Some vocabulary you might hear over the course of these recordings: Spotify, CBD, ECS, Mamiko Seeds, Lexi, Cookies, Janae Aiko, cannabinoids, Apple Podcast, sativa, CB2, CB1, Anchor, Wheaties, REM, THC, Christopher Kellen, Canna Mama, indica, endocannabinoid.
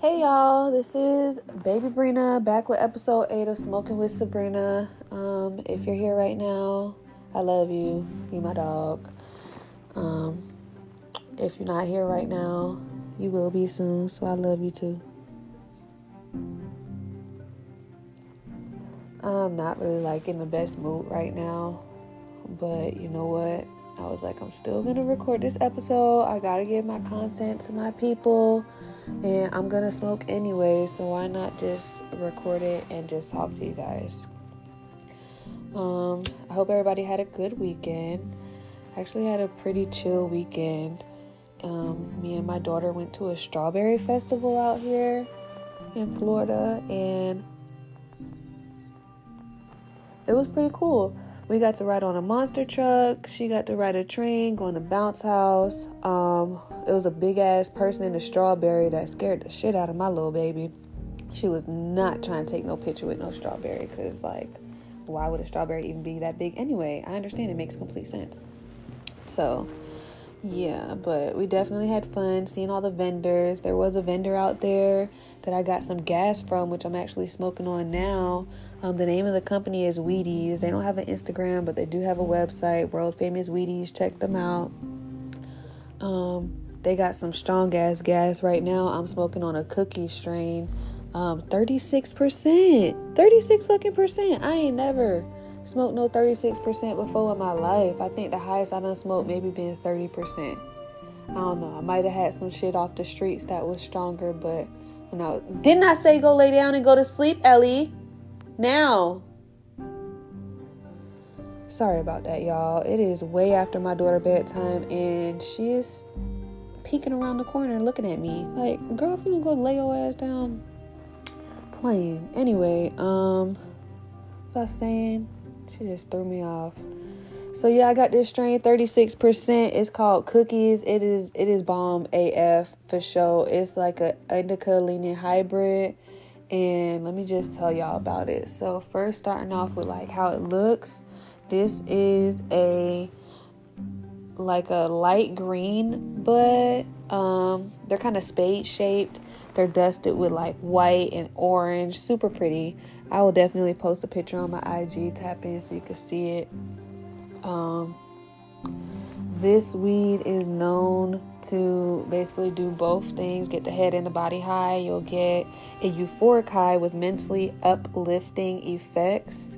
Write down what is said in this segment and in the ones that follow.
Hey y'all, this is Baby Brina back with episode 8 of Smoking with Sabrina. If you're here right now, I love you. You my dog. If you're not here right now, you will be soon, so I love you too. I'm not really like in the best mood right now, but you know what? I was like, I'm still gonna record this episode. I gotta give my content to my people. And I'm gonna smoke anyway, so why not just record it and just talk to you guys? I hope everybody had a good weekend. I actually had a pretty chill weekend. Me and my daughter went to a strawberry festival out here in Florida, and it was pretty cool. We got to ride on a monster truck. She got to ride a train, go in the bounce house. It was a big-ass person in the strawberry that scared the shit out of my little baby. She was not trying to take no picture with no strawberry because, like, why would a strawberry even be that big anyway? I understand. It makes complete sense. So, yeah, but we definitely had fun seeing all the vendors. There was a vendor out there that I got some gas from, which I'm actually smoking on now. The name of the company is Wheaties. They don't have an Instagram, but they do have a website, world famous Wheaties. Check them out. They got some strong ass gas right now. I'm smoking on a cookie strain. 36%. 36 fucking percent. I ain't never smoked no 36% before in my life. I think the highest I done smoked maybe been 30%. I don't know. I might have had some shit off the streets that was stronger, but when I didn't I say go lay down and go to sleep, Ellie? Now, sorry about that, y'all. It is way after my daughter's bedtime, and she is peeking around the corner looking at me like, girl, if you don't go lay your ass down playing. Anyway, as I was saying, she just threw me off. So, yeah, I got this strain, 36%. It's called Cookies. It is bomb AF for sure. It's like an indica-leaning hybrid. And let me just tell y'all about it. So first, starting off with like how it looks, this is a light green bud. They're kind of spade shaped. They're dusted with like white and orange. Super pretty. I will definitely post a picture on my IG. Tap in so you can see it. This weed is known to basically do both things, get the head and the body high. You'll get a euphoric high with mentally uplifting effects.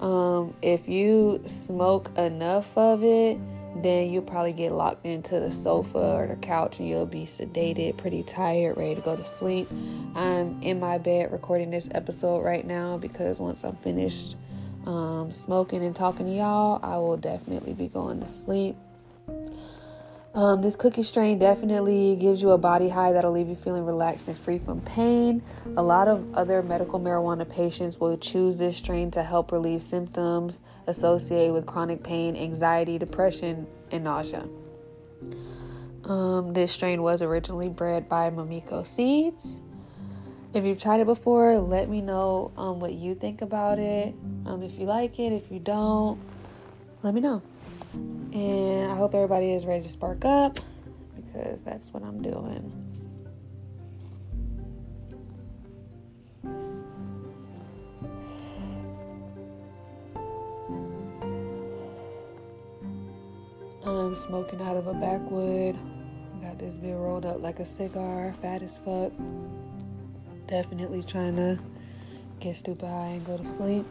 If you smoke enough of it, then you'll probably get locked into the sofa or the couch and you'll be sedated, pretty tired, ready to go to sleep. I'm in my bed recording this episode right now because once I'm finished smoking and talking to y'all, I will definitely be going to sleep. This cookie strain definitely gives you a body high that'll leave you feeling relaxed and free from pain. A lot of other medical marijuana patients will choose this strain to help relieve symptoms associated with chronic pain, anxiety, depression, and nausea. This strain was originally bred by Mamiko Seeds. If you've tried it before, let me know what you think about it. If you like it, if you don't, let me know. And I hope everybody is ready to spark up because that's what I'm doing. I'm smoking out of a backwood. Got this bit rolled up like a cigar, fat as fuck. Definitely trying to get stupid high and go to sleep.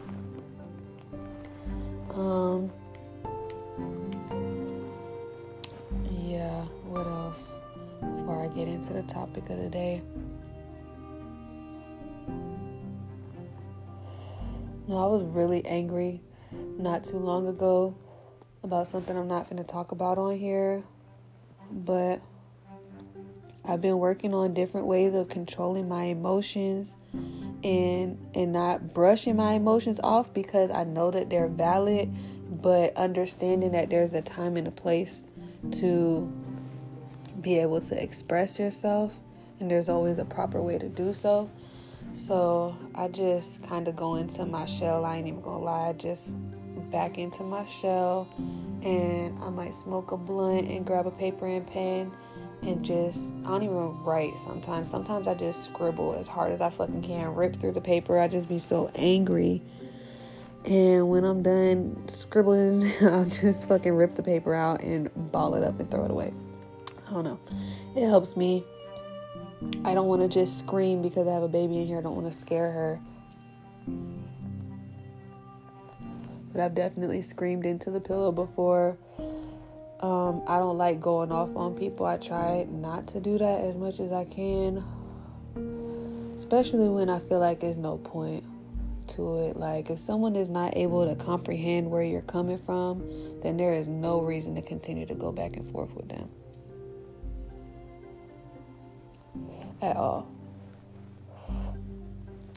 What else before I get into the topic of the day? No, I was really angry not too long ago about something I'm not going to talk about on here, but I've been working on different ways of controlling my emotions and not brushing my emotions off because I know that they're valid, but understanding that there's a time and a place to be able to express yourself, and there's always a proper way to do so. So I just kind of go into my shell. I ain't even gonna lie, I just back into my shell, and I might smoke a blunt and grab a paper and pen and just, I don't even write sometimes. Sometimes I just scribble as hard as I fucking can, rip through the paper. I just be so angry. And when I'm done scribbling, I'll just fucking rip the paper out and ball it up and throw it away. I don't know. It helps me. I don't want to just scream because I have a baby in here. I don't want to scare her. But I've definitely screamed into the pillow before. I don't like going off on people. I try not to do that as much as I can. Especially when I feel like there's no point to it. Like, if someone is not able to comprehend where you're coming from, then there is no reason to continue to go back and forth with them at all.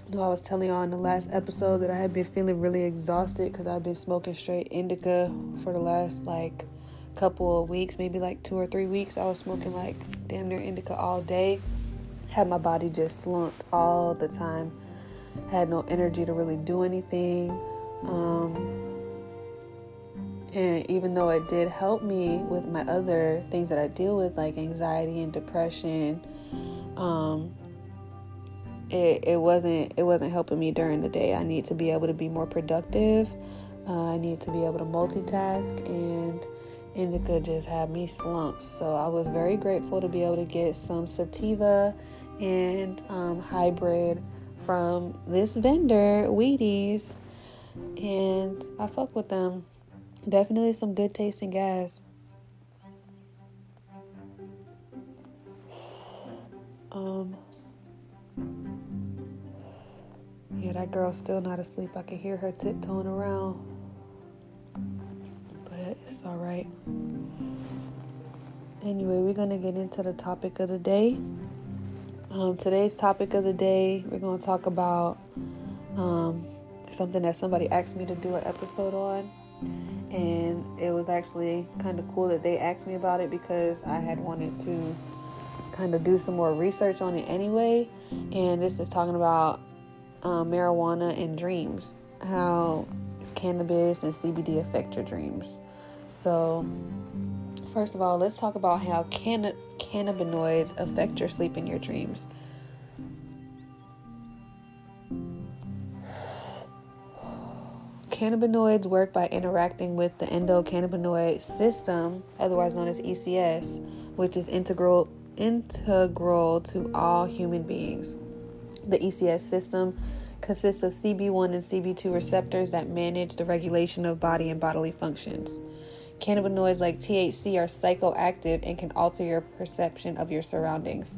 No, I was telling y'all in the last episode that I had been feeling really exhausted because I've been smoking straight indica for the last like couple of weeks, maybe like 2 or 3 weeks. I was smoking like damn near indica all day. Had my body just slumped all the time. Had no energy to really do anything. And even though it did help me with my other things that I deal with, like anxiety and depression, it wasn't helping me during the day. I need to be able to be more productive. I need to be able to multitask, and indica just had me slumped. So I was very grateful to be able to get some sativa and hybrid from this vendor, Wheaties, and I fuck with them. Definitely some good tasting gas. Yeah, that girl's still not asleep. I can hear her tiptoeing around, but it's all right. Anyway, we're gonna get into the topic of the day. Today's topic of the day, we're going to talk about something that somebody asked me to do an episode on, and it was actually kind of cool that they asked me about it because I had wanted to kind of do some more research on it anyway. And this is talking about marijuana and dreams, how cannabis and CBD affect your dreams. So first of all, let's talk about how cannabinoids affect your sleep and your dreams. Cannabinoids work by interacting with the endocannabinoid system, otherwise known as ECS, which is integral to all human beings. The ECS system consists of CB1 and CB2 receptors that manage the regulation of body and bodily functions. Cannabinoids like THC are psychoactive and can alter your perception of your surroundings.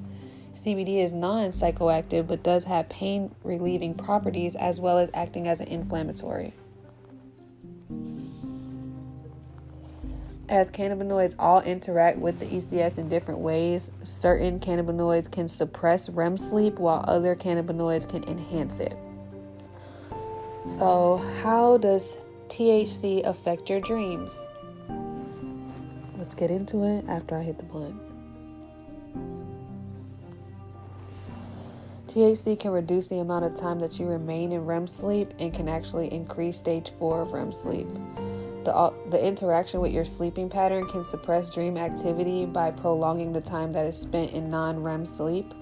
CBD is non-psychoactive but does have pain-relieving properties as well as acting as an inflammatory. As cannabinoids all interact with the ECS in different ways, certain cannabinoids can suppress REM sleep while other cannabinoids can enhance it. So, how does THC affect your dreams? Let's get into it after I hit the blunt. THC can reduce the amount of time that you remain in REM sleep and can actually increase stage 4 of REM sleep. The interaction with your sleeping pattern can suppress dream activity by prolonging the time that is spent in non-REM sleep.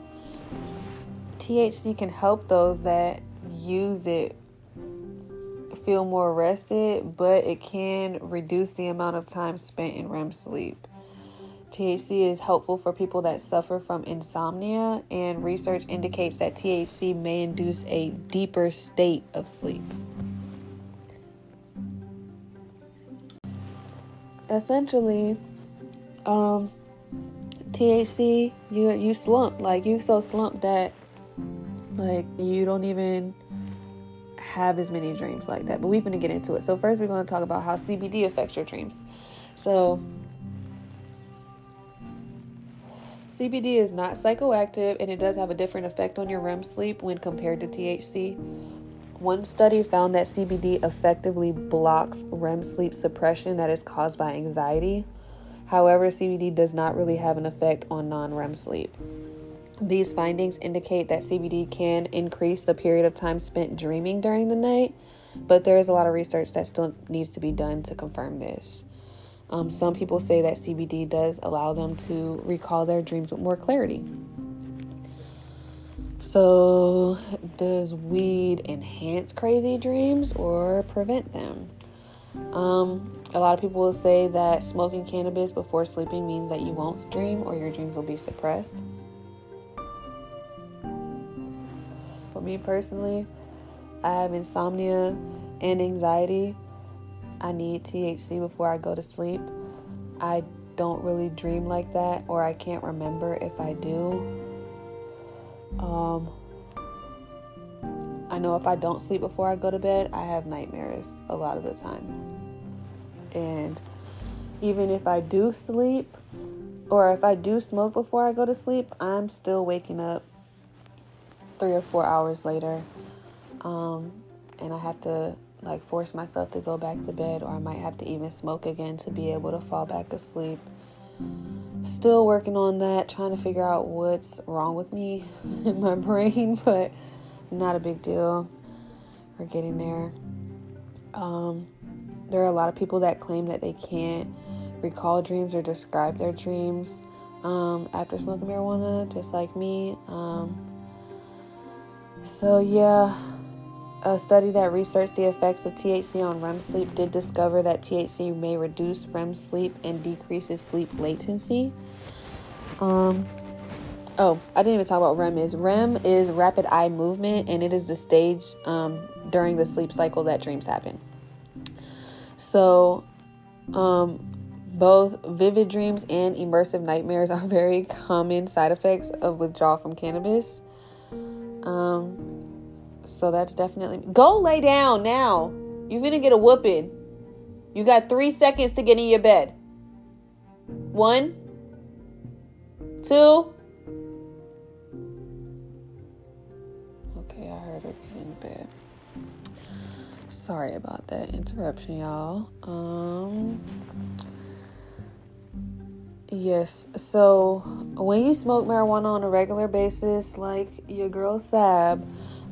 THC can help those that use it feel more rested, but it can reduce the amount of time spent in REM sleep. THC is helpful for people that suffer from insomnia, and research indicates that THC may induce a deeper state of sleep. Essentially, THC, you slump, like you so slumped that like you don't even have as many dreams like that. But we're going to get into it. So first we're going to talk about how CBD affects your dreams. So CBD is not psychoactive, and it does have a different effect on your REM sleep when compared to THC. One study found that CBD effectively blocks REM sleep suppression that is caused by anxiety. However, CBD does not really have an effect on non-REM sleep. These findings indicate that CBD can increase the period of time spent dreaming during the night, but there is a lot of research that still needs to be done to confirm this. Some people say that CBD does allow them to recall their dreams with more clarity. So, does weed enhance crazy dreams or prevent them? A lot of people will say that smoking cannabis before sleeping means that you won't dream or your dreams will be suppressed. For me personally, I have insomnia and anxiety. I need THC before I go to sleep. I don't really dream like that, or I can't remember if I do. I know if I don't sleep before I go to bed, I have nightmares a lot of the time. And even if I do sleep, or if I do smoke before I go to sleep, I'm still waking up 3 or 4 hours later. And I have to force myself to go back to bed, or I might have to even smoke again to be able to fall back asleep. Still working on that, trying to figure out what's wrong with me in my brain, but not a big deal. We're getting there. There are a lot of people that claim that they can't recall dreams or describe their dreams after smoking marijuana, just like me. A study that researched the effects of THC on REM sleep did discover that THC may reduce REM sleep and decreases sleep latency. I didn't even talk about REM is. REM is rapid eye movement, and it is the stage during the sleep cycle that dreams happen. So, both vivid dreams and immersive nightmares are very common side effects of withdrawal from cannabis. So that's definitely... Go lay down now. You're going to get a whooping. You got 3 seconds to get in your bed. 1, 2. Okay, I heard her get in bed. Sorry about that interruption, y'all. Yes, so when you smoke marijuana on a regular basis, like your girl Sab...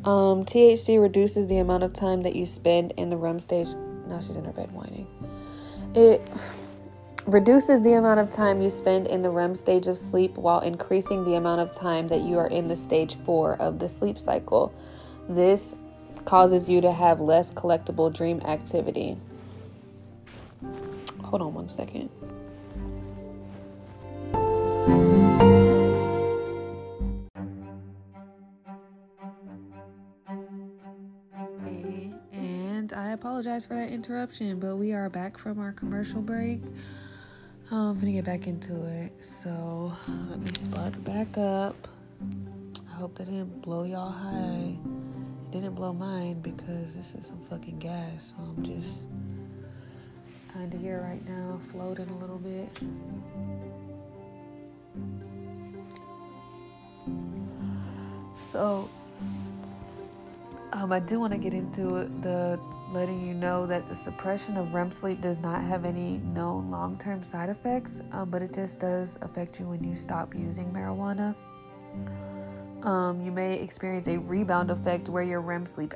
THC reduces the amount of time that you spend in the REM stage. Now she's in her bed whining. It reduces the amount of time you spend in the REM stage of sleep while increasing the amount of time that you are in the stage 4 of the sleep cycle. This causes you to have less collectible dream activity. Hold on 1 second. Apologize for that interruption, but we are back from our commercial break. I'm gonna get back into it, so let me spark back up. I hope that didn't blow y'all high. It didn't blow mine because this is some fucking gas, so I'm just kind of here right now, floating a little bit. So I do want to get into it, the letting you know that the suppression of REM sleep does not have any known long-term side effects, but it just does affect you when you stop using marijuana. You may experience a rebound effect where your REM sleep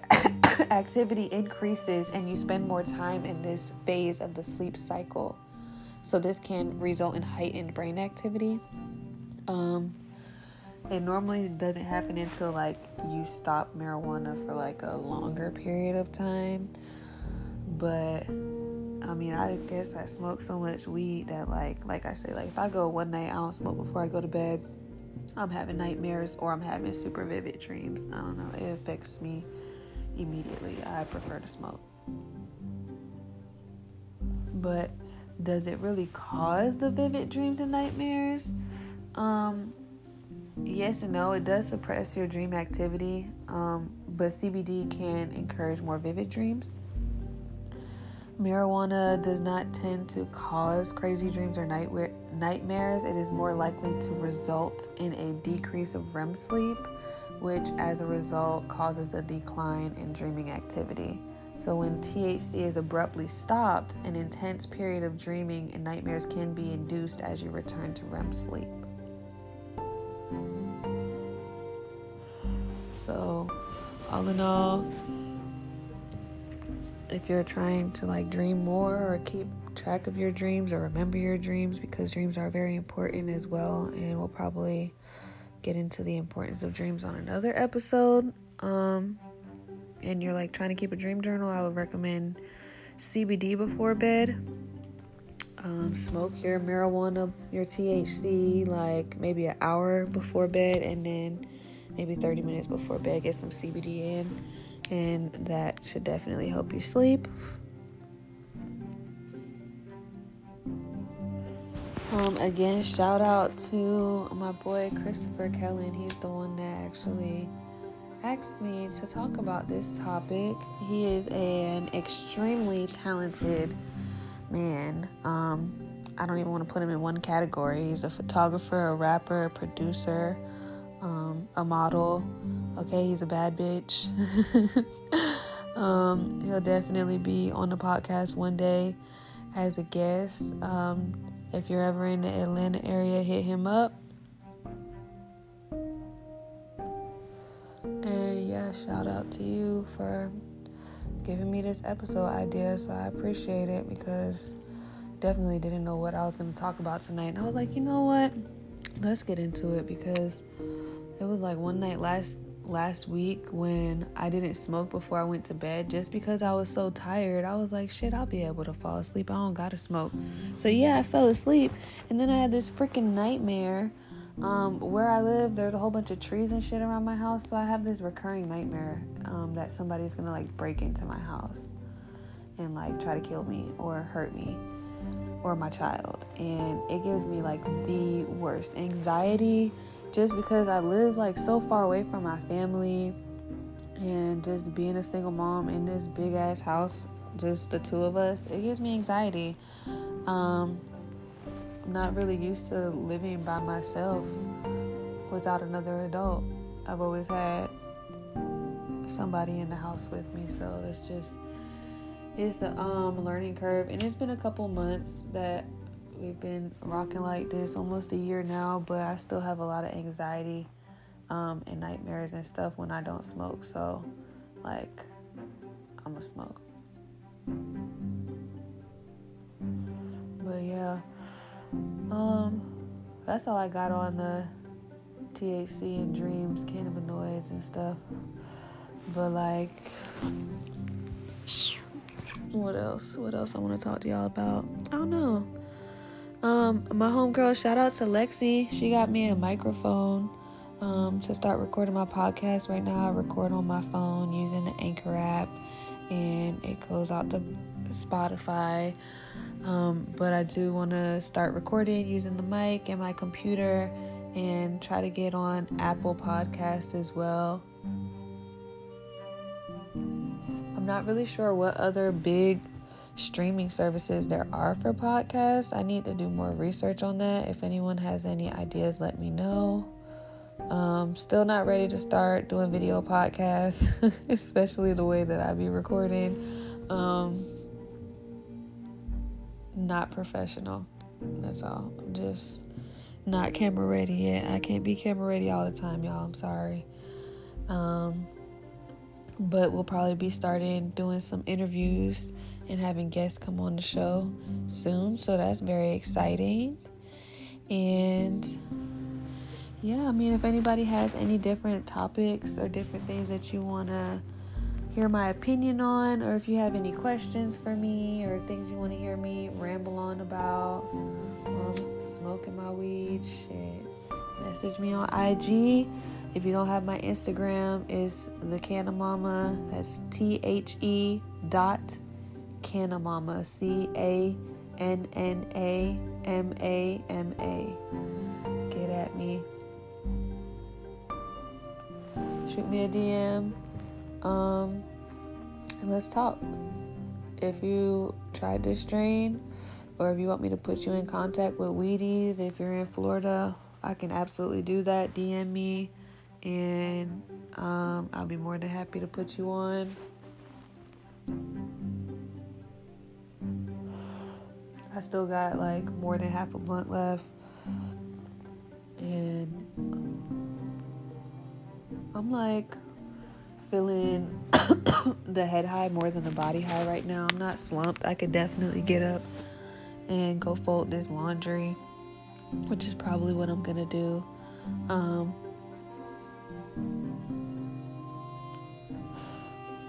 activity increases and you spend more time in this phase of the sleep cycle. So this can result in heightened brain activity. It normally doesn't happen until you stop marijuana for a longer period of time. But I mean, I guess I smoke so much weed that like I say, if I go one night, I don't smoke before I go to bed, I'm having nightmares or I'm having super vivid dreams. I don't know. It affects me immediately. I prefer to smoke. But does it really cause the vivid dreams and nightmares? Yes and no. It does suppress your dream activity, but CBD can encourage more vivid dreams. Marijuana does not tend to cause crazy dreams or nightmares. It is more likely to result in a decrease of REM sleep, which as a result causes a decline in dreaming activity. So when THC is abruptly stopped, an intense period of dreaming and nightmares can be induced as you return to REM sleep. So, all in all, if you're trying to dream more or keep track of your dreams or remember your dreams, because dreams are very important as well, and we'll probably get into the importance of dreams on another episode. And you're like trying to keep a dream journal, I would recommend CBD before bed. Smoke your marijuana, your THC, like maybe an hour before bed, and then maybe 30 minutes before bed, get some CBD in, and that should definitely help you sleep. Again, shout out to my boy Christopher Kellen. He's the one that actually asked me to talk about this topic. He is an extremely talented man. I don't even want to put him in one category. He's a photographer, a rapper, a producer, a model. Okay, he's a bad bitch. He'll definitely be on the podcast one day as a guest. If you're ever in the Atlanta area, hit him up. And yeah, shout out to you for giving me this episode idea. So I appreciate it, because definitely didn't know what I was going to talk about tonight. And I was like, you know what? Let's get into it, because it was like one night last week when I didn't smoke before I went to bed, just because I was so tired. I was like, shit, I'll be able to fall asleep. I don't gotta smoke. So yeah, I fell asleep, and then I had this freaking nightmare. Where I live, there's a whole bunch of trees and shit around my house, so I have this recurring nightmare that somebody's gonna like break into my house and like try to kill me or hurt me or my child, and it gives me like the worst anxiety, just because I live like so far away from my family, and just being a single mom in this big ass house, just the two of us, it gives me anxiety. I'm not really used to living by myself without another adult. I've always had somebody in the house with me, so it's a learning curve, and it's been a couple months that we've been rocking like this, almost a year now, but I still have a lot of anxiety and nightmares and stuff when I don't smoke. So like, I'm a smoke. But yeah, that's all I got on the THC and dreams, cannabinoids and stuff. But like, what else I want to talk to y'all about? I don't know. My homegirl, shout out to Lexi. She got me a microphone to start recording my podcast. Right now I record on my phone using the Anchor app, and it goes out to Spotify. But I do want to start recording using the mic and my computer, and try to get on Apple Podcast as well. I'm not really sure what other big streaming services there are for podcasts. I need to do more research on that. If anyone has any ideas, let me know. Still not ready to start doing video podcasts, especially the way that I be recording. Not professional. That's all. I'm just not camera ready yet. I can't be camera ready all the time, y'all. I'm sorry. But we'll probably be starting doing some interviews and having guests come on the show soon, so that's very exciting. And yeah, I mean, if anybody has any different topics or different things that you want to hear my opinion on, or if you have any questions for me or things you want to hear me ramble on about, smoking my weed, shit, message me on IG. If you don't have my Instagram, it's the Canna Mama. That's THE.CannaMama, CANNAMAMA. Get at me. Shoot me a DM. And let's talk. If you tried this strain, or if you want me to put you in contact with Wheaties, if you're in Florida, I can absolutely do that. DM me, and I'll be more than happy to put you on. I still got like more than half a blunt left, and I'm like feeling the head high more than the body high right now. I'm not slumped. I could definitely get up and go fold this laundry, which is probably what I'm gonna do.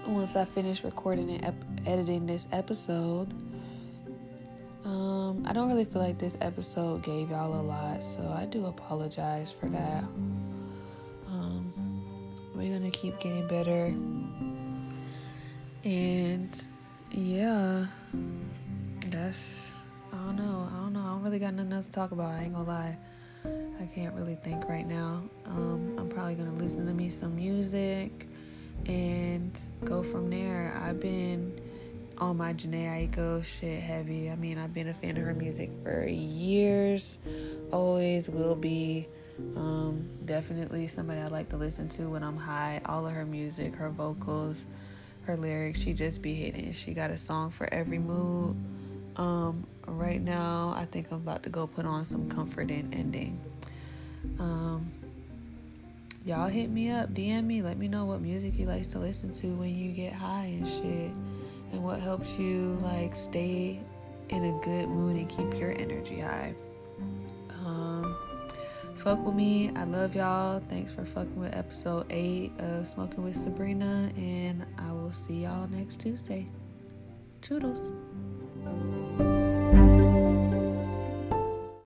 Once I finish recording and editing this episode, I don't really feel like this episode gave y'all a lot, so I do apologize for that. We're gonna keep getting better, and yeah, that's, I don't know, I don't really got nothing else to talk about. I ain't gonna lie, I can't really think right now. I'm probably gonna listen to me some music and go from there. I've been on my Janae Aiko shit heavy. I mean, I've been a fan of her music for years, always will be. Definitely somebody I like to listen to when I'm high. All of her music, her vocals, her lyrics, she just be hitting. She got a song for every mood. Right now, I think I'm about to go put on some Comforting Ending. Y'all hit me up, DM me, let me know what music you like to listen to when you get high and shit, and what helps you like stay in a good mood and keep your energy high. Fuck with me, I love y'all. Thanks for fucking with episode 8 of Smoking with Sabrina, and I will see y'all next Tuesday. Toodles.